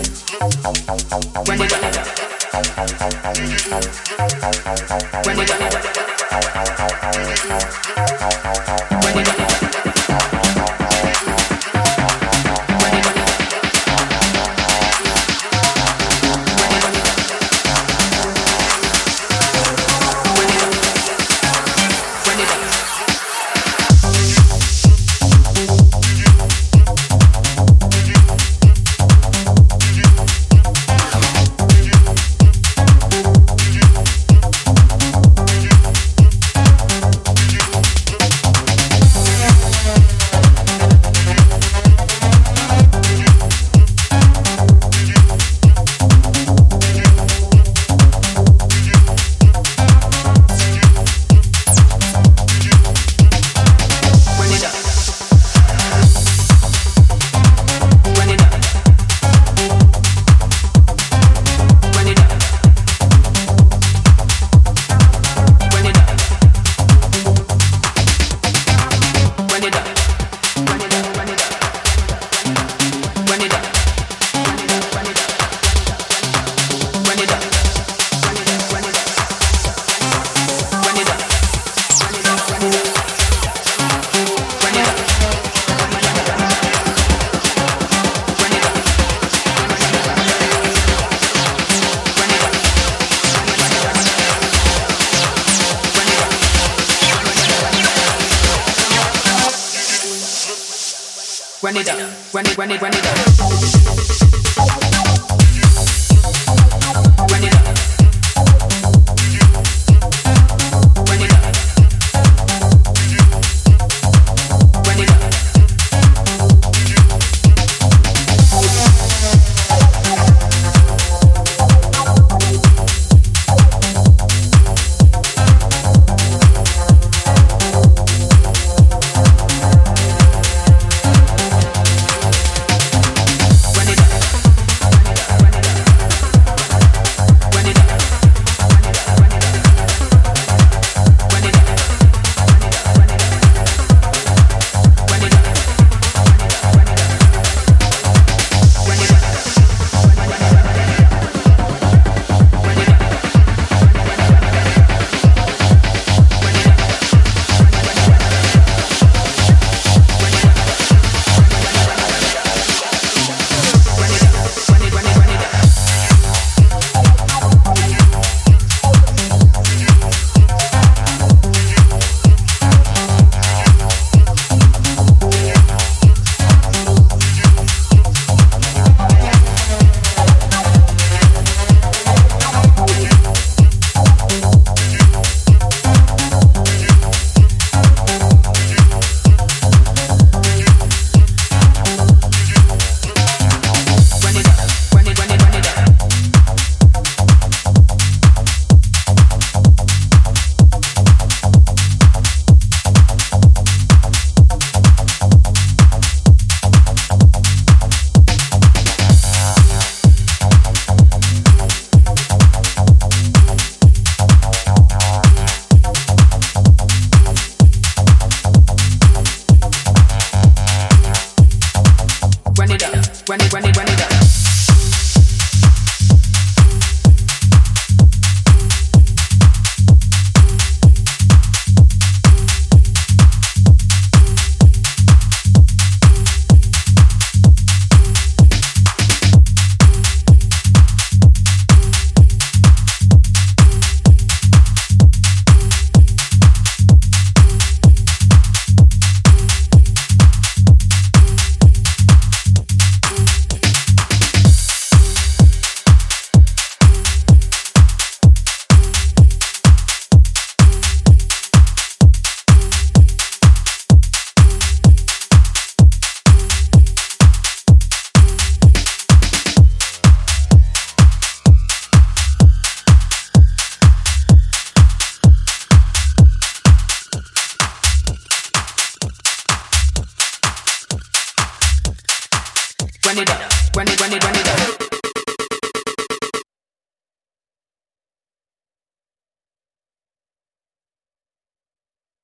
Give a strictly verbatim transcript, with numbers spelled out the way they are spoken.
Run it up. Run it up. Run it up. Run it up, run it, run it, run it up. Run it up. Run it, run it, run it up. Run it up, run it, run it, run it up.